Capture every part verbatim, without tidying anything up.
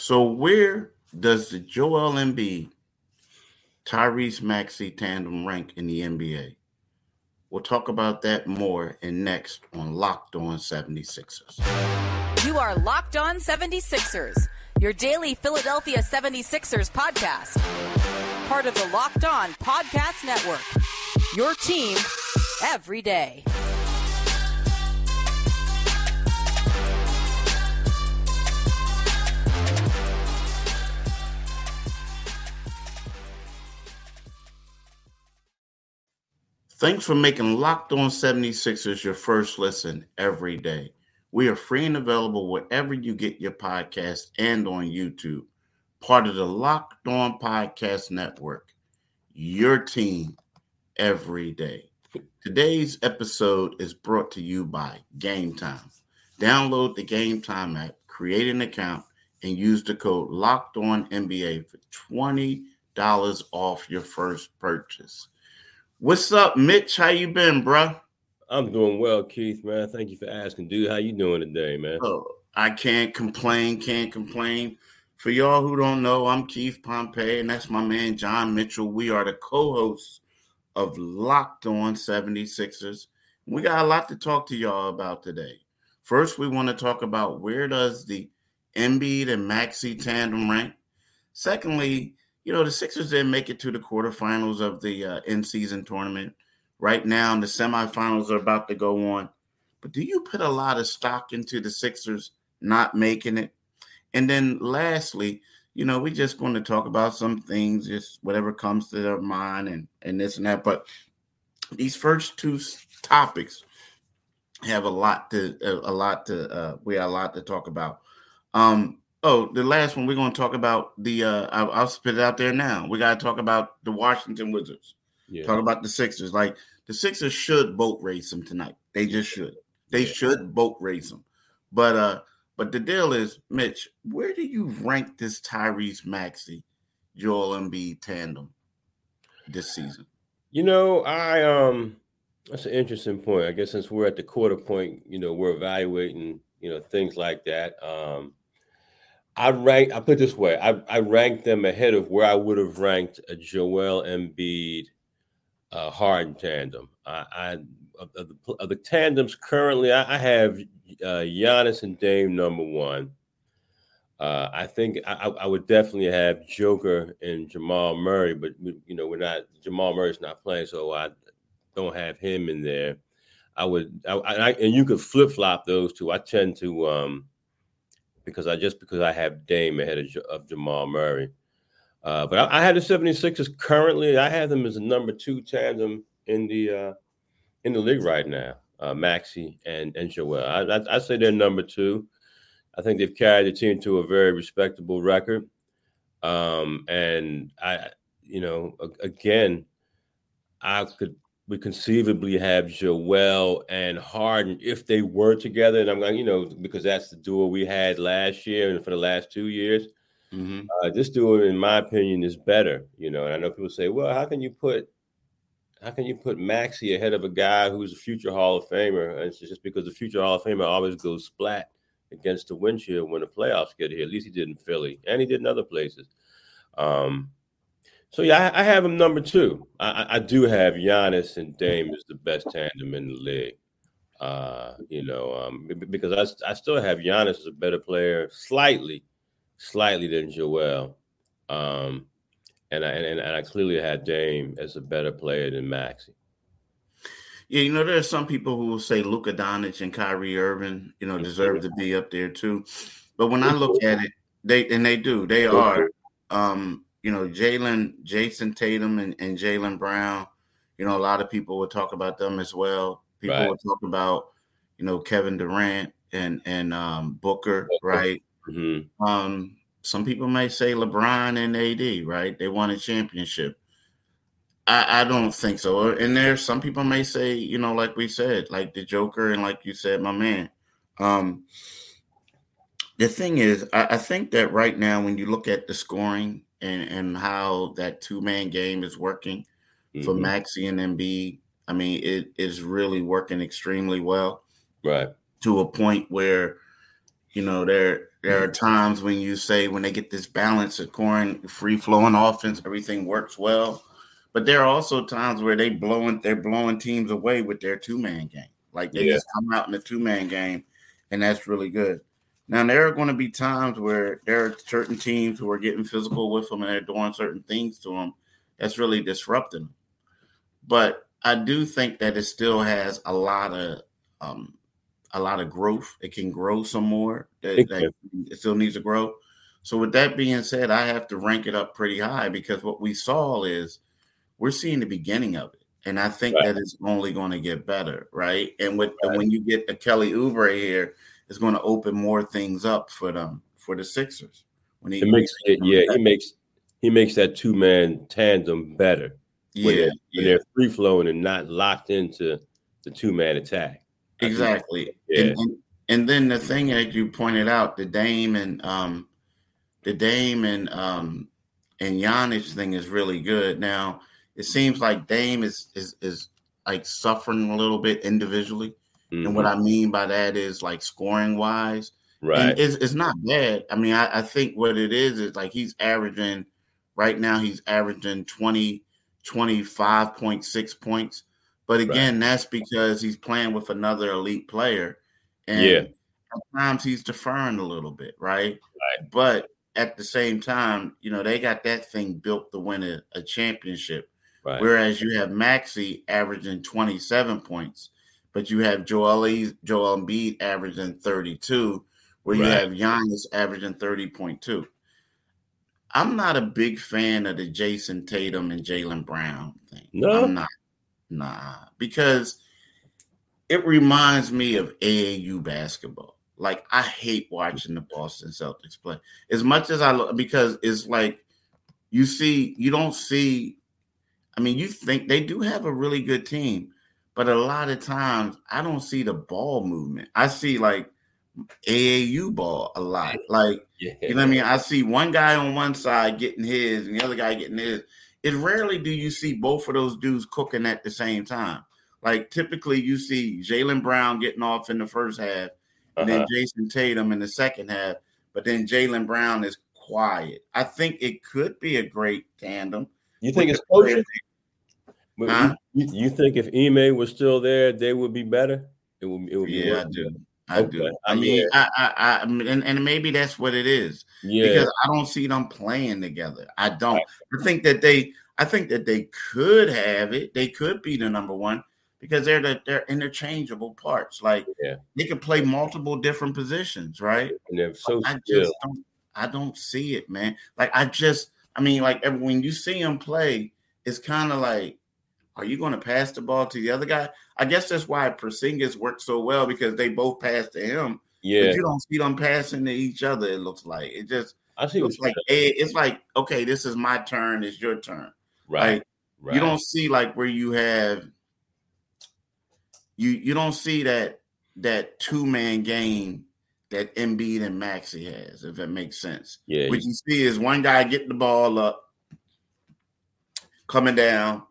So where does the Joel Embiid, Tyrese Maxey tandem rank in the N B A? We'll talk about that more and next on Locked On seventy-sixers. You are Locked On seventy-sixers, your daily Philadelphia seventy-sixers podcast. Part of the Locked On Podcast Network, your team every day. Thanks for making Locked On seventy-sixers your first listen every day. We are free and available wherever you get your podcasts and on YouTube. Part of the Locked On Podcast Network, your team every day. Today's episode is brought to you by Game Time. Download the Game Time app, create an account, and use the code LOCKEDONNBA for twenty dollars off your first purchase. What's up, Mitch? How you been, bro? I'm doing well, Keith, man. Thank you for asking, dude. How you doing today, man? Oh, I can't complain, can't complain. For y'all who don't know, I'm Keith Pompey, and that's my man, John Mitchell. We are the co-hosts of Locked On seventy-sixers. We got a lot to talk to y'all about today. First, we want to talk about where does the Embiid and Maxey tandem rank? Secondly, you know, the Sixers didn't make it to the quarterfinals of the uh, in-season tournament. Right now, the semifinals are about to go on. But do you put a lot of stock into the Sixers not making it? And then lastly, you know, we're just going to talk about some things, just whatever comes to their mind and, and this and that. But these first two topics have a lot to a lot to uh, we have a lot to talk about. Um Oh, the last one, we're going to talk about the uh, – I'll, I'll spit it out there now. We got to talk about the Washington Wizards. Yeah. Talk about the Sixers. Like, the Sixers should boat race them tonight. They just should. They yeah. should boat race them. But uh, but the deal is, Mitch, where do you rank this Tyrese Maxey, Joel Embiid tandem this season? You know, I um, that's an interesting point. I guess since we're at the quarter point, you know, we're evaluating, you know, things like that. Um I rank. I put it this way. I, I ranked them ahead of where I would have ranked a Joel Embiid, uh, Harden tandem. I, I of, the, of the tandems currently, I, I have uh, Giannis and Dame number one. Uh, I think I, I would definitely have Joker and Jamal Murray, but you know we're not. Jamal Murray's not playing, so I don't have him in there. I would. I, I and you could flip flop those two. I tend to. Um, Because I just because I have Dame ahead of, of Jamal Murray. Uh, but I, I had the seventy-sixers currently. I have them as a number two tandem in the uh, in the league right now, uh, Maxey and, and Joel. I, I, I say they're number two. I think they've carried the team to a very respectable record. Um, and, I, you know, again, I could – we conceivably have Joel and Harden if they were together. And I'm like, you know, because that's the duo we had last year and for the last two years. Mm-hmm. Uh, this duo, in my opinion, is better, you know. And I know people say, well, how can you put how can you put Maxey ahead of a guy who's a future Hall of Famer? And it's just because the future Hall of Famer always goes splat against the windshield when the playoffs get here. At least he did in Philly, and he did in other places. Um So, yeah, I, I have him number two. I, I do have Giannis and Dame as the best tandem in the league, uh, you know, um, because I, I still have Giannis as a better player slightly, slightly than Joel. Um, and, I, and, and I clearly have Dame as a better player than Maxey. Yeah, you know, there are some people who will say Luka Doncic and Kyrie Irving, you know, deserve to be up there too. But when I look at it, they and they do, they are um, – you know, Jaylen, Jason Tatum and, and Jaylen Brown, you know, a lot of people will talk about them as well. People right. will talk about, you know, Kevin Durant and, and um, Booker, right? Mm-hmm. Um, some people may say LeBron and A D, right? They won a championship. I, I don't think so. And there, some people may say, you know, like we said, like the Joker and like you said, my man. Um, the thing is, I, I think that right now when you look at the scoring, And, and how that two-man game is working mm-hmm. for Maxey and Embiid. I mean, it is really working extremely well. Right. To a point where, You know, there there are times when you say when they get this balance of scoring, free-flowing offense, everything works well. But there are also times where they blowing they're blowing teams away with their two-man game. Like they yeah. just come out in the two-man game, and that's really good. Now, there are going to be times where there are certain teams who are getting physical with them and they're doing certain things to them that's really disrupting them. But I do think that it still has a lot of um, a lot of growth. It can grow some more. That, that it still needs to grow. So with that being said, I have to rank it up pretty high because what we saw is we're seeing the beginning of it. And I think right. that it's only going to get better, right? And with right. and when you get a Kelly Oubre here, it's going to open more things up for them for the Sixers. When he it makes it, yeah, he makes he makes that two man tandem better. Yeah, when they're, yeah. they're free flowing and not locked into the two man attack. Exactly. Yeah. And, and, and then the thing that you pointed out, the Dame and um, the Dame and um, and Giannis thing is really good. Now it seems like Dame is is is like suffering a little bit individually. Mm-hmm. And what I mean by that is like scoring wise, right? It's, it's not bad. I mean, I, I think what it is is like he's averaging right now, he's averaging twenty, twenty-five point six points. But again, right. that's because he's playing with another elite player. And yeah. sometimes he's deferring a little bit, right? right? But at the same time, you know, they got that thing built to win a, a championship. Right. Whereas you have Maxey averaging twenty-seven points. But you have Joel, Joel Embiid averaging thirty-two, where right. you have Giannis averaging thirty point two. I'm not a big fan of the Jason Tatum and Jaylen Brown thing. No. I'm not. Nah. Because it reminds me of A A U basketball. Like, I hate watching the Boston Celtics play. As much as I look, because it's like you see, you don't see, I mean, you think they do have a really good team. But a lot of times, I don't see the ball movement. I see, like, A A U ball a lot. Like, yeah. you know what I mean? I see one guy on one side getting his and the other guy getting his. It rarely do you see both of those dudes cooking at the same time. Like, typically, you see Jaylen Brown getting off in the first half and uh-huh. then Jason Tatum in the second half. But then Jaylen Brown is quiet. I think it could be a great tandem. You think it's coaching? But huh? you, you think if Ime was still there, they would be better? It would. It would yeah, be I do. I okay. do. I mean, yeah. I, I, I, and, and maybe that's what it is. Yeah. Because I don't see them playing together. I don't. Right. I think that they. I think that they could have it. They could be the number one because they're the, they're interchangeable parts. Like yeah. they could play multiple different positions, right? And they're so I still. just don't. I don't see it, man. Like I just. I mean, like when you see them play, it's kind of like. Are you going to pass the ball to the other guy? I guess that's why Porzingis worked so well because they both passed to him. Yeah, but you don't see them passing to each other. It looks like it just. I see. It's like hey, it's like okay, this is my turn. It's your turn. Right. Like, right. You don't see like where you have. You you don't see that that two man game that Embiid and Maxey has, if that makes sense. Yeah. What you see is one guy getting the ball up, coming down.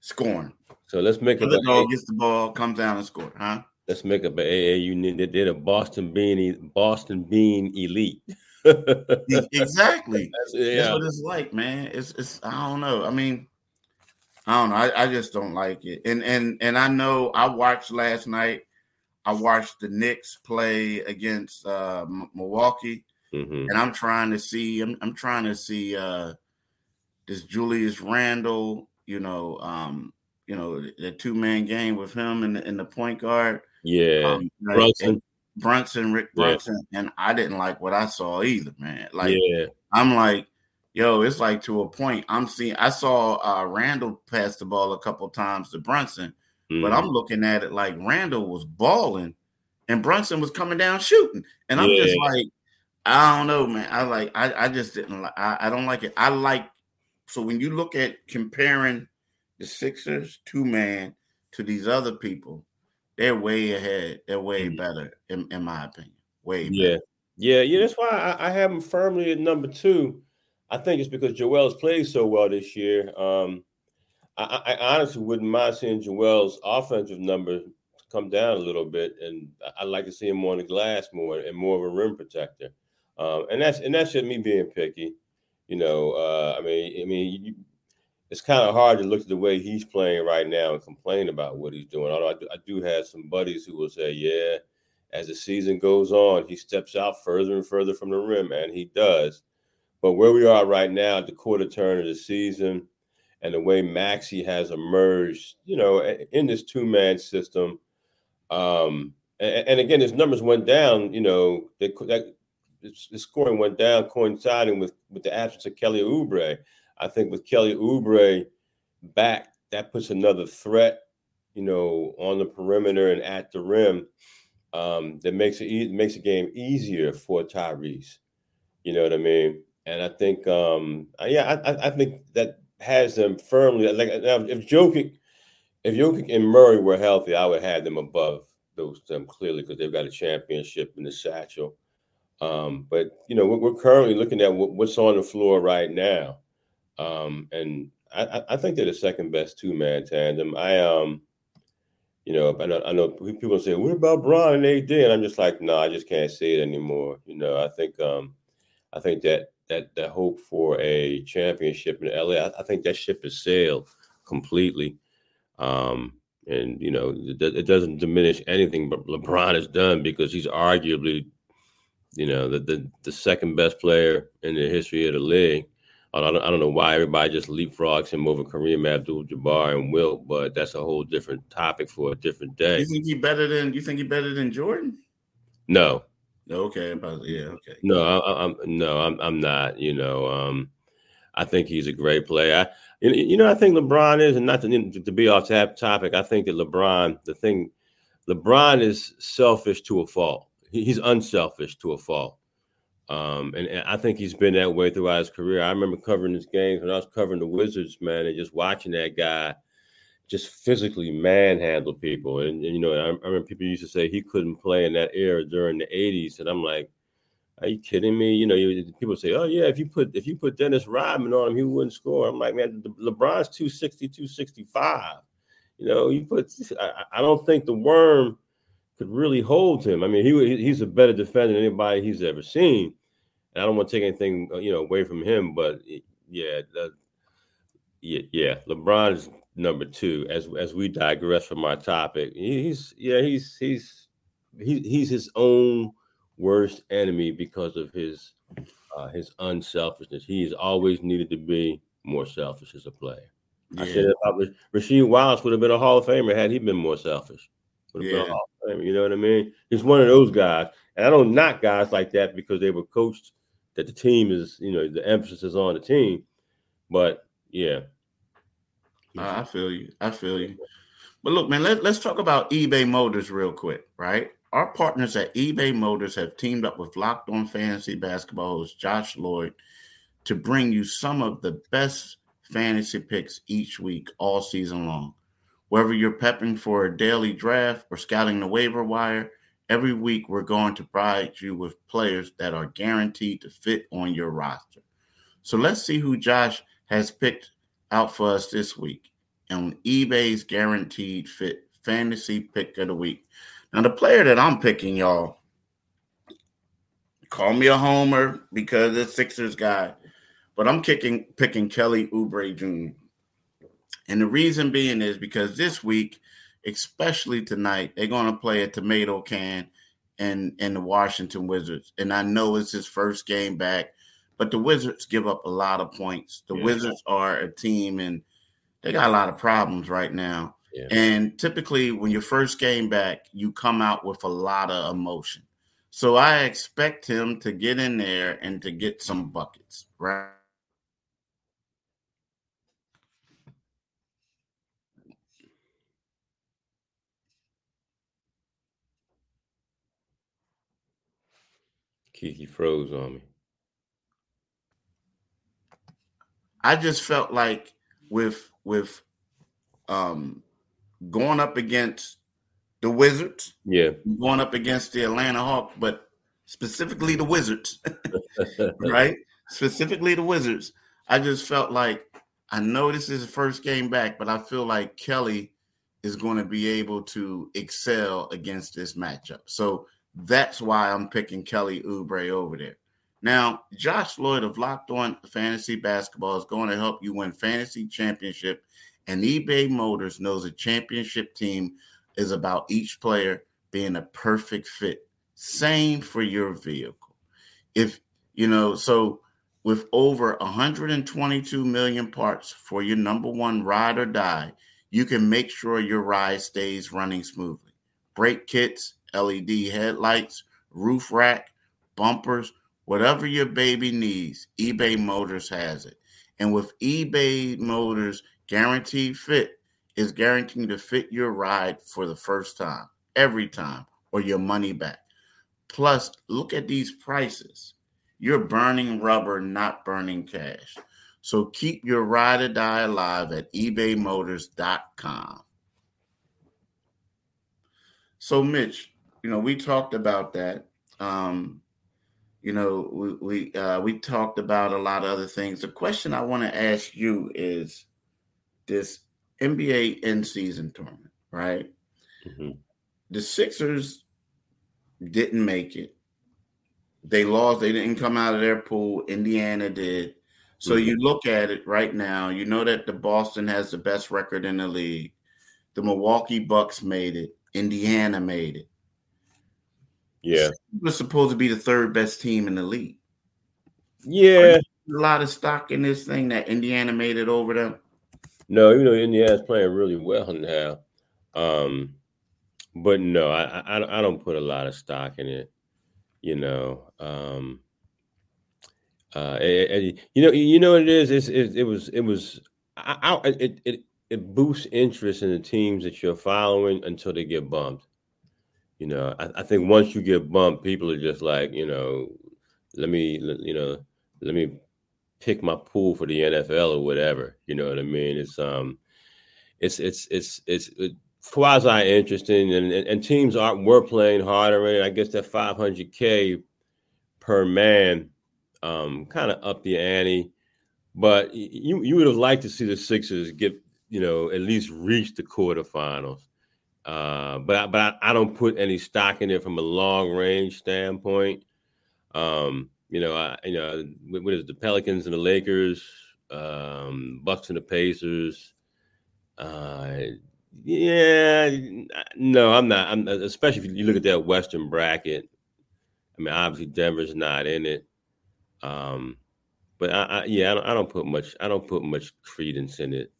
Scoring. So let's make up. The dog gets the ball, comes down and scores, huh? Let's make up an A A U. They're the Boston Bean, Boston Bean elite. Exactly. That's, yeah. That's what it's like, man. It's, it's. I don't know. I mean, I don't know. I, I just don't like it. And and and I know. I watched last night. I watched the Knicks play against uh, Milwaukee, mm-hmm. and I'm trying to see. I'm, I'm trying to see uh, this Julius Randle. You know, um, you know the two man game with him and the, and the point guard. Yeah, um, like, Brunson, Brunson, Rick Brunson, yeah. and I didn't like what I saw either, man. Like, yeah. I'm like, yo, it's like to a point. I'm seeing. I saw uh, Randall pass the ball a couple times to Brunson, mm. but I'm looking at it like Randall was balling, and Brunson was coming down shooting, and I'm yeah. just like, I don't know, man. I like, I, I just didn't. Li- I, I don't like it. I like. So when you look at comparing the Sixers two-man to these other people, they're way ahead. They're way better, in, in my opinion. Way yeah. better. Yeah, yeah. That's why I, I have them firmly at number two. I think it's because Joel's played so well this year. Um, I, I honestly wouldn't mind seeing Joel's offensive numbers come down a little bit, and I like to see him on the glass more and more of a rim protector. Um, and that's and that's just me being picky, you know. Uh, I mean, I mean, you, it's kind of hard to look at the way he's playing right now and complain about what he's doing. Although I do, I do have some buddies who will say, "Yeah, as the season goes on, he steps out further and further from the rim," and he does. But where we are right now at the quarter turn of the season, and the way Maxey has emerged, you know, in this two-man system, um, and, and again, his numbers went down. You know, they, that. The scoring went down, coinciding with, with the absence of Kelly Oubre. I think with Kelly Oubre back, that puts another threat, you know, on the perimeter and at the rim. Um, that makes it e- makes the game easier for Tyrese. You know what I mean? And I think, um, yeah, I, I think that has them firmly. Like now, if Jokic, if Jokic and Murray were healthy, I would have them above those them clearly because they've got a championship in the satchel. Um, but, you know, we're currently looking at what's on the floor right now. Um, and I, I think they're the second best two-man tandem. I, um, you know, I know, I know people say, what about Bron and A D? And I'm just like, no, nah, I just can't see it anymore. You know, I think um, I think that that the hope for a championship in L A, I, I think that ship has sailed completely. Um, and, you know, it, it doesn't diminish anything but LeBron has done because he's arguably – you know, the, the the second best player in the history of the league. I don't, I don't know why everybody just leapfrogs him over Kareem Abdul-Jabbar and Wilt, but that's a whole different topic for a different day. You think he better than you think he better than Jordan? No. Okay. Yeah. Okay. No, I, I'm no, I'm I'm not. You know, um, I think he's a great player. I, you know, I think LeBron is, and not to, to be off tap topic. I think that LeBron, the thing, LeBron is selfish to a fault. He's unselfish to a fault. Um, and, and I think he's been that way throughout his career. I remember covering his games when I was covering the Wizards, man, and just watching that guy just physically manhandle people. And, and you know, I, I remember people used to say he couldn't play in that era during the eighties. And I'm like, are you kidding me? You know, you, people say, oh, yeah, if you put if you put Dennis Rodman on him, he wouldn't score. I'm like, man, LeBron's two sixty, two sixty-five. You know, you put I, I don't think the worm could really hold him. I mean, he he's a better defender than anybody he's ever seen. And I don't want to take anything, you know, away from him, but yeah, that, yeah, yeah. LeBron is number two. As as we digress from our topic, he's yeah, he's he's he, he's his own worst enemy because of his uh, his unselfishness. He's always needed to be more selfish as a player. Yeah. I said about Rasheed Wallace would have been a Hall of Famer had he been more selfish. Yeah. You know what I mean? He's one of those guys. And I don't knock guys like that because they were coached that the team is, you know, the emphasis is on the team. But, yeah. I feel you. I feel you. But, look, man, let, let's talk about eBay Motors real quick, right? Our partners at eBay Motors have teamed up with Locked On Fantasy Basketball host Josh Lloyd to bring you some of the best fantasy picks each week, all season long. Whether you're prepping for a daily draft or scouting the waiver wire, every week we're going to provide you with players that are guaranteed to fit on your roster. So let's see who Josh has picked out for us this week on eBay's Guaranteed Fit Fantasy Pick of the Week. Now, the player that I'm picking, y'all, call me a homer because it's Sixers guy, but I'm kicking, picking Kelly Oubre Junior And the reason being is because this week, especially tonight, they're going to play a tomato can and, and the Washington Wizards. And I know it's his first game back, but the Wizards give up a lot of points. The yeah. Wizards are a team, and they got a lot of problems right now. Yeah. And typically, when your first game back, you come out with a lot of emotion. So I expect him to get in there and to get some buckets, right? Keith, you froze on me. I just felt like with with um, going up against the Wizards, yeah, going up against the Atlanta Hawks, but specifically the Wizards, right? Specifically the Wizards. I just felt like I know this is the first game back, but I feel like Kelly is going to be able to excel against this matchup. So that's why I'm picking Kelly Oubre over there. Now, Josh Lloyd of Locked On Fantasy Basketball is going to help you win fantasy championship, and eBay Motors knows a championship team is about each player being a perfect fit. Same for your vehicle. If, you know, so with over one hundred twenty-two million parts for your number one ride or die, you can make sure your ride stays running smoothly. Brake kits, L E D headlights, roof rack, bumpers, whatever your baby needs, eBay Motors has it. And with eBay Motors, guaranteed fit is guaranteeing to fit your ride for the first time, every time, or your money back. Plus, look at these prices. You're burning rubber, not burning cash. So keep your ride or die alive at ebay motors dot com. So, Mitch, you know, we talked about that. Um, you know, we we, uh, we talked about a lot of other things. The question I want to ask you is this N B A in-season tournament, right? Mm-hmm. The Sixers didn't make it. They lost. They didn't come out of their pool. Indiana did. So you look at it right now, you know that the Boston has the best record in the league. The Milwaukee Bucks made it. Indiana made it. Yeah. It was supposed to be the third best team in the league. Yeah. A lot of stock in this thing that Indiana made it over them. No, you know, Indiana's playing really well now. Um, but no, I, I I don't put a lot of stock in it, you know. Um Uh, it, it, you know, you know what it is. It's, it, it was, it was. I, I, it, it it boosts interest in the teams that you're following until they get bumped. You know, I, I think once you get bumped, people are just like, you know, let me, you know, let me pick my pool for the N F L or whatever. You know what I mean? It's um, it's it's it's it's, it's quasi interesting, and, and and teams are were playing harder, and I guess that five hundred K per man. Um, kind of up the ante, but you you would have liked to see the Sixers get, you know, at least reach the quarterfinals. Uh, but I, but I, I don't put any stock in it from a long range standpoint. Um, you know, I, you know, what is the Pelicans and the Lakers, um, Bucks and the Pacers? Uh, yeah, no, I'm not. I'm especially if you look at that Western bracket. I mean, obviously Denver's not in it. Um, but I, I yeah, I don't, I don't put much, I don't put much credence in it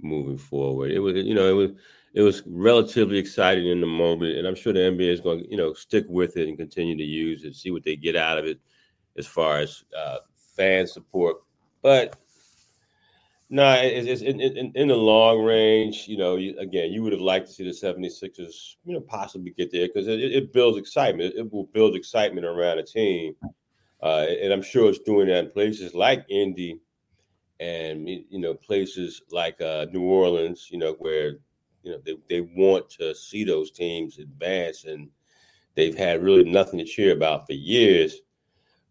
moving forward. It was, you know, it was, it was relatively exciting in the moment, and I'm sure the N B A is going to, you know, stick with it and continue to use it, see what they get out of it as far as, uh, fan support. But no, nah, it's, it's in, in, in the long range, you know, you, again, you would have liked to see the seventy-sixers, you know, possibly get there because it, it builds excitement. It, it will build excitement around a team. Uh, and I'm sure it's doing that in places like Indy and, you know, places like uh, New Orleans, you know, where, you know, they, they want to see those teams advance, and they've had really nothing to cheer about for years.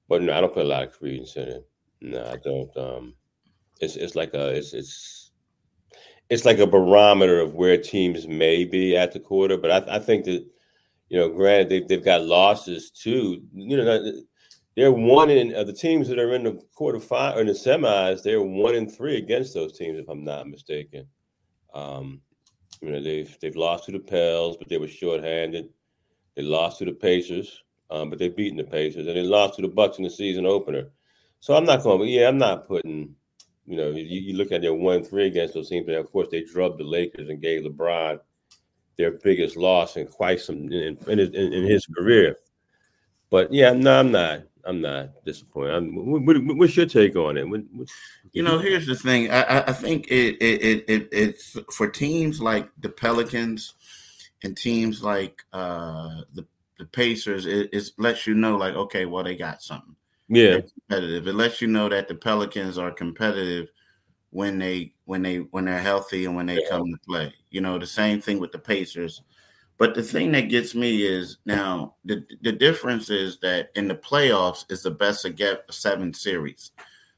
But no, I don't put a lot of credence in it. No, I don't. Um, it's it's like a it's it's it's like a barometer of where teams may be at the quarter. But I, I think that, you know, granted, they've, they've got losses, too, you know. They're one in uh, the teams that are in the quarterfinals or in the semis. They're one in three against those teams, if I'm not mistaken. Um, you know, they've they've lost to the Pels, but they were shorthanded. They lost to the Pacers, um, but they've beaten the Pacers, and they lost to the Bucks in the season opener. So I'm not going. But yeah, I'm not putting. You know, you, you look at their one in three against those teams, and of course they drubbed the Lakers and gave LeBron their biggest loss in quite some in, in, his, in, in his career. But yeah, no, I'm not. I'm not disappointed. I'm, what, what's your take on it? What, what, you know, here's the thing. I, I think it, it it it's for teams like the Pelicans and teams like uh, the the Pacers. It, it lets you know, like, okay, well, they got something. Yeah, they're competitive. It lets you know that the Pelicans are competitive when they when they when they're healthy and when they yeah. come to play. You know, the same thing with the Pacers. But the thing that gets me is now the, the difference is that in the playoffs is the best of seven series.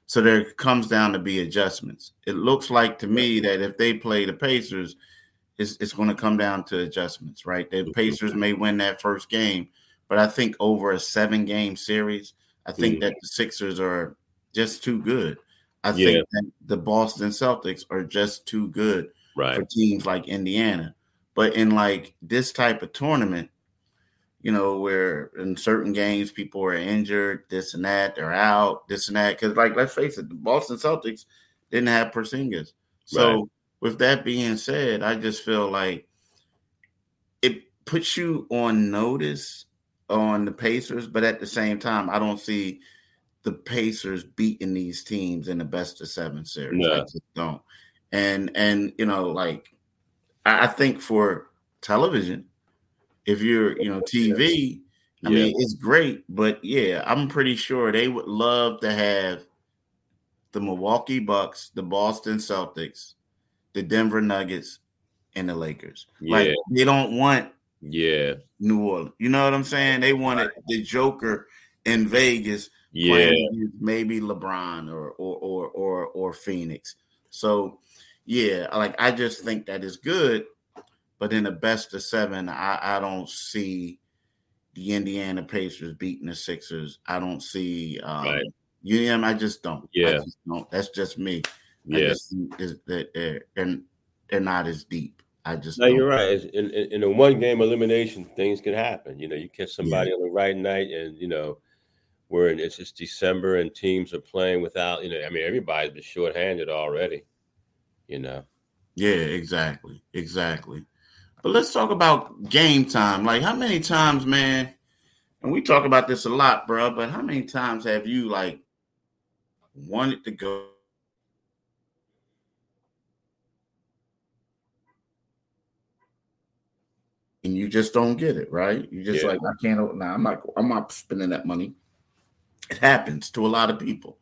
So there comes down to be adjustments. It looks like to me that if they play the Pacers, it's, it's going to come down to adjustments, right? The Pacers may win that first game, but I think over a seven-game series, I think yeah. that the Sixers are just too good. I yeah. think that the Boston Celtics are just too good right. for teams like Indiana. But in like this type of tournament, you know, where in certain games people are injured, this and that, they're out, this and that. Because, like, let's face it, the Boston Celtics didn't have Porzingis. So right. with that being said, I just feel like it puts you on notice on the Pacers. But at the same time, I don't see the Pacers beating these teams in the best of seven series. No. I just don't. And, and you know, like, I, I think for television, if you're, you know, T V, I yeah. mean, it's great. But, yeah, I'm pretty sure they would love to have the Milwaukee Bucks, the Boston Celtics, the Denver Nuggets, and the Lakers. Yeah. Like, they don't want yeah. New Orleans. You know what I'm saying? They wanted the Joker in Vegas yeah. playing maybe LeBron or, or, or, or, or Phoenix. So, yeah, like, I just think that is good. But in the best of seven, I, I don't see the Indiana Pacers beating the Sixers. I don't see um, right. U M. I just don't. Yeah, I just don't. That's just me. Yeah, I just, they're, they're, they're not as deep. I just no. Don't. You're right. In, in a one game elimination, things can happen. You know, you catch somebody yeah. on the right night, and you know, we're in, it's just December, and teams are playing without. You know, I mean, everybody's been shorthanded already. You know. Yeah. Exactly. Exactly. But let's talk about game time. Like, how many times, man, and we talk about this a lot, bro, but how many times have you, like, wanted to go? And you just don't get it, right? You just yeah. like, I can't, nah, I'm not, I'm not spending that money. It happens to a lot of people.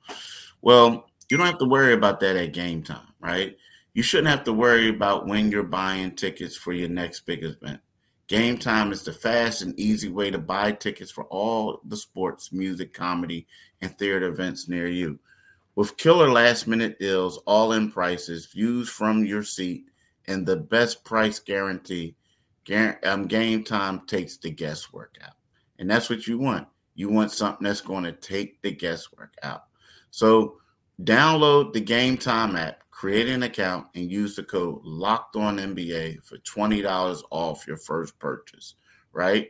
Well, you don't have to worry about that at game time, right? You shouldn't have to worry about when you're buying tickets for your next big event. Game Time is the fast and easy way to buy tickets for all the sports, music, comedy, and theater events near you. With killer last-minute deals, all-in prices, views from your seat, and the best price guarantee, Game Time takes the guesswork out. And that's what you want. You want something that's going to take the guesswork out. So download the Game Time app, create an account, and use the code LOCKEDONNBA for twenty dollars off your first purchase, right?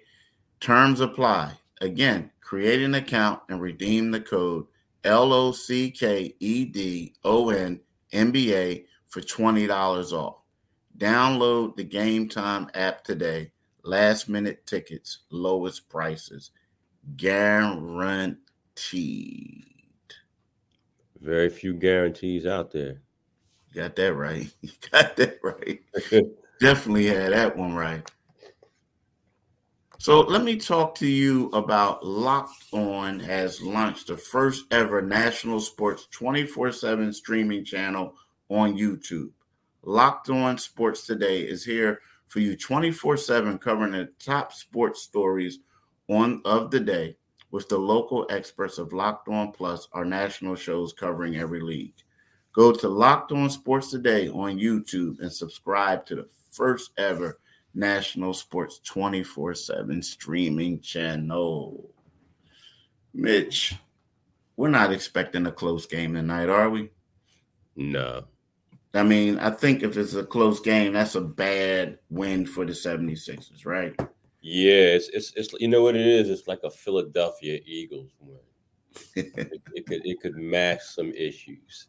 Terms apply. Again, create an account and redeem the code L O C K E D O N N B A for twenty dollars off. Download the Game Time app today. Last-minute tickets, lowest prices, guaranteed. Very few guarantees out there. Got that right. You got that right. Definitely had that one right. So let me talk to you about Locked On has launched the first ever national sports twenty-four seven streaming channel on YouTube. Locked On Sports Today is here for you twenty-four seven, covering the top sports stories on of the day with the local experts of Locked On Plus, our national shows covering every league. Go to Locked On Sports Today on YouTube and subscribe to the first ever national sports twenty-four seven streaming channel. Mitch, we're not expecting a close game tonight, are we? No. I mean, I think if it's a close game, that's a bad win for the seventy-sixers, right? Yeah, it's it's, it's you know what it is? It's like a Philadelphia Eagles win. it, it could it could mask some issues.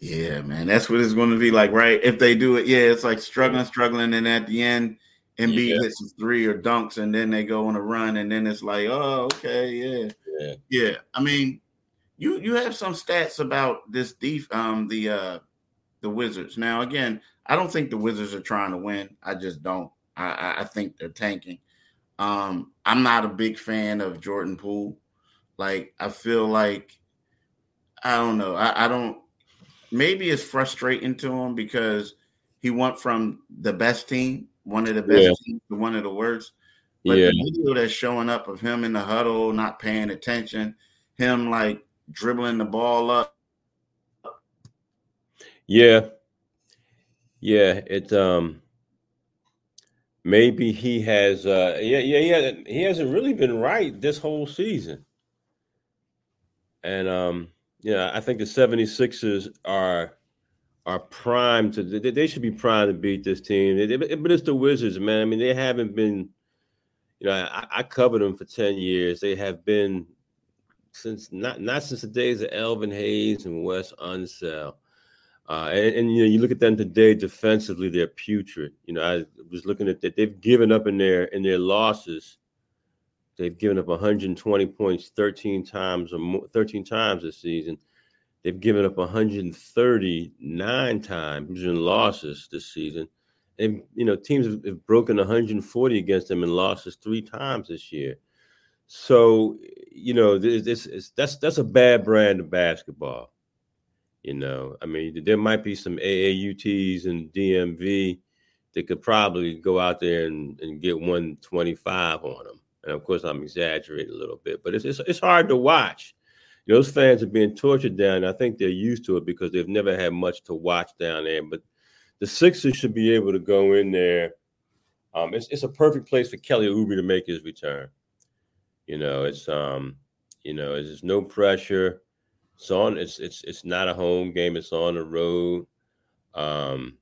Yeah, man, that's what it's going to be like, right? If they do it, yeah, it's like struggling, struggling, and at the end, Embiid yeah. hits three or dunks, and then they go on a run, and then it's like, oh, okay, yeah, yeah. yeah. I mean, you you have some stats about this def- um the uh the Wizards. Now, again, I don't think the Wizards are trying to win. I just don't. I I, I think they're tanking. Um, I'm not a big fan of Jordan Poole. Like, I feel like, I don't know. I, I don't, maybe it's frustrating to him because he went from the best team, one of the best yeah. teams, to one of the worst. But yeah. the video that's showing up of him in the huddle, not paying attention, him like dribbling the ball up. Yeah. Yeah, it um, maybe he has. Uh, yeah, yeah, yeah. He hasn't really been right this whole season. And um, yeah, I think the 76ers are are primed to. They, they should be primed to beat this team. It, it, but it's the Wizards, man. I mean, they haven't been. You know, I, I covered them for ten years. They have been since not not since the days of Elvin Hayes and Wes Unsell. Uh, and, and, you know, you look at them today defensively, they're putrid. You know, I was looking at that. They've given up in their in their losses. They've given up one hundred twenty points thirteen times or more, thirteen times this season. They've given up one hundred thirty-nine times in losses this season. And, you know, teams have, have broken one hundred forty against them in losses three times this year. So, you know, this is that's that's a bad brand of basketball. You know, I mean, there might be some A A U Ts and D M V that could probably go out there and, and get one twenty-five on them. And, of course, I'm exaggerating a little bit. But it's, it's it's hard to watch. You know, those fans are being tortured down. I think they're used to it because they've never had much to watch down there. But the Sixers should be able to go in there. Um, it's it's a perfect place for Kelly Oubre to make his return. You know, it's, um, you know, it's no pressure. It's on. It's it's it's not a home game. It's on the road, um,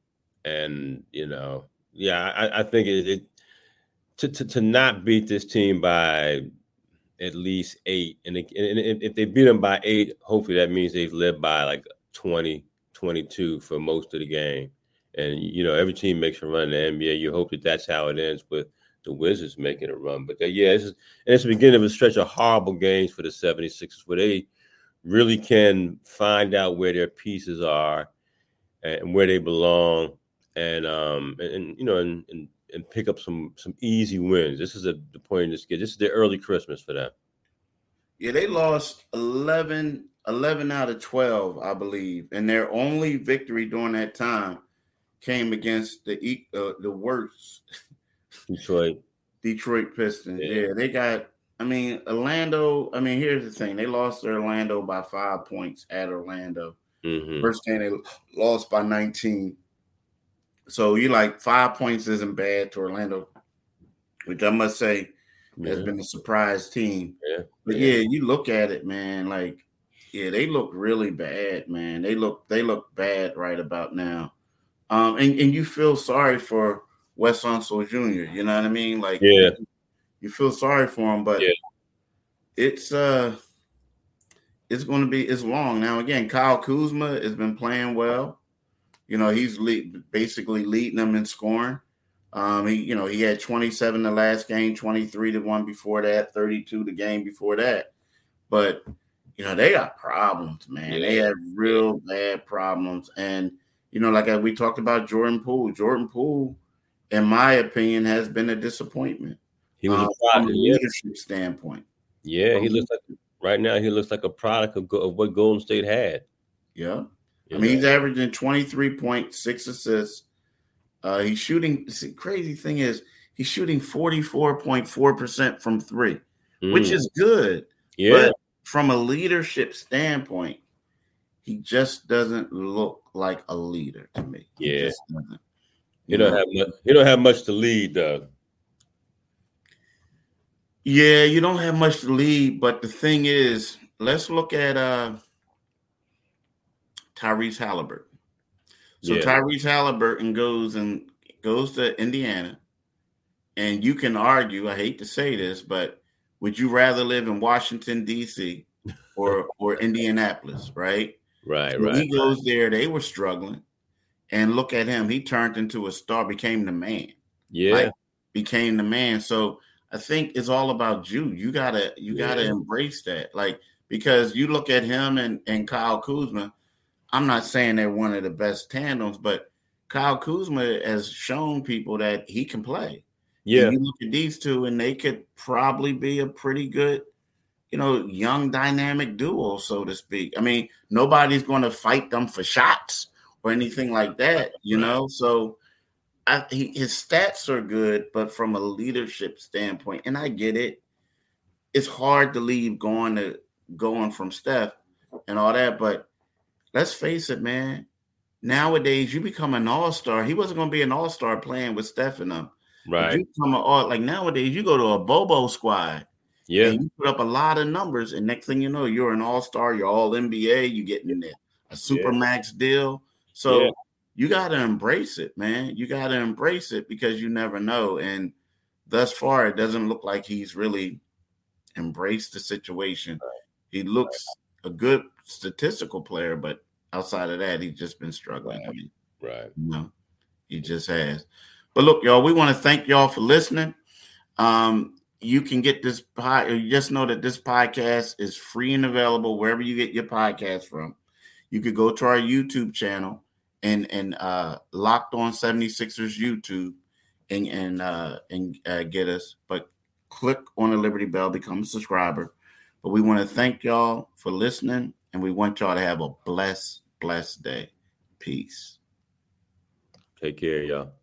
and you know, yeah, I, I think it, it to, to to not beat this team by at least eight, and, it, and if they beat them by eight, hopefully that means they've led by like twenty, twenty-two for most of the game. And you know, every team makes a run in the N B A. You hope that that's how it ends with the Wizards making a run. But they, yeah, it's just, and it's the beginning of a stretch of horrible games for the 76ers, where they really can find out where their pieces are and where they belong, and um and you know and and, and pick up some some easy wins. This is a, the point in this game. This is their early Christmas for them. Yeah, they lost eleven, eleven out of twelve, I believe, and their only victory during that time came against the uh, the worst Detroit Detroit Pistons. Yeah, yeah they got. I mean, Orlando, I mean, here's the thing. They lost to Orlando by five points at Orlando. Mm-hmm. First game, they lost by nineteen. So, you like, five points isn't bad to Orlando, which I must say yeah. has been a surprise team. Yeah. But, yeah. yeah, you look at it, man, like, yeah, they look really bad, man. They look they look bad right about now. Um, and, and you feel sorry for Wes Unsell Junior, you know what I mean? Like, yeah. You feel sorry for him, but yeah. it's uh, it's going to be it's long now. Again, Kyle Kuzma has been playing well. You know, he's lead, basically leading them in scoring. Um, he, you know, he had twenty-seven the last game, twenty-three the one before that, thirty-two the game before that. But you know, they got problems, man. Yeah. They have real bad problems, and you know, like we talked about Jordan Poole. Jordan Poole, in my opinion, has been a disappointment. He was um, a product, from a leadership yeah. standpoint. Yeah, he looks like right now he looks like a product of, of what Golden State had. Yeah, yeah. I mean he's averaging twenty-three points, six assists. Uh, he's shooting. The crazy thing is he's shooting forty-four point four percent from three, mm. which is good. Yeah, but from a leadership standpoint, he just doesn't look like a leader to me. He yeah, just doesn't. You, you don't know? have much, you don't have much to lead, Doug. Yeah, you don't have much to lead, but the thing is, let's look at uh, Tyrese Halliburton. So yeah. Tyrese Halliburton goes and goes to Indiana, and you can argue. I hate to say this, but would you rather live in Washington D C or or Indianapolis? Right, right, so right. He goes there. They were struggling, and look at him. He turned into a star, became the man. Yeah, like, became the man. So. I think it's all about you. You gotta, you yeah. gotta embrace that, like because you look at him and, and Kyle Kuzma. I'm not saying they're one of the best tandems, but Kyle Kuzma has shown people that he can play. Yeah, and you look at these two, and they could probably be a pretty good, you know, young dynamic duo, so to speak. I mean, nobody's going to fight them for shots or anything like that, you know. So. I, he, his stats are good, but from a leadership standpoint, and I get it, it's hard to leave going to going from Steph and all that. But let's face it, man, nowadays you become an all-star. He wasn't going to be an all-star playing with Steph and them. Right. You become an all, like nowadays you go to a Bobo squad. Yeah. And you put up a lot of numbers, and next thing you know, you're an all-star, you're all N B A, you're getting a super yeah. max deal. So yeah. you got to embrace it, man. You got to embrace it because you never know. And thus far, it doesn't look like he's really embraced the situation. Right. He looks right. a good statistical player, but outside of that, he's just been struggling. Right. I mean, right. You know, he just has. But look, y'all, we want to thank y'all for listening. Um, you can get this pod, just know that this podcast is free and available wherever you get your podcast from. You could go to our YouTube channel and and uh, Locked On seventy-sixers YouTube and and uh, and uh, get us. But click on the Liberty Bell, become a subscriber. But we want to thank y'all for listening, and we want y'all to have a blessed, blessed day. Peace. Take care, y'all.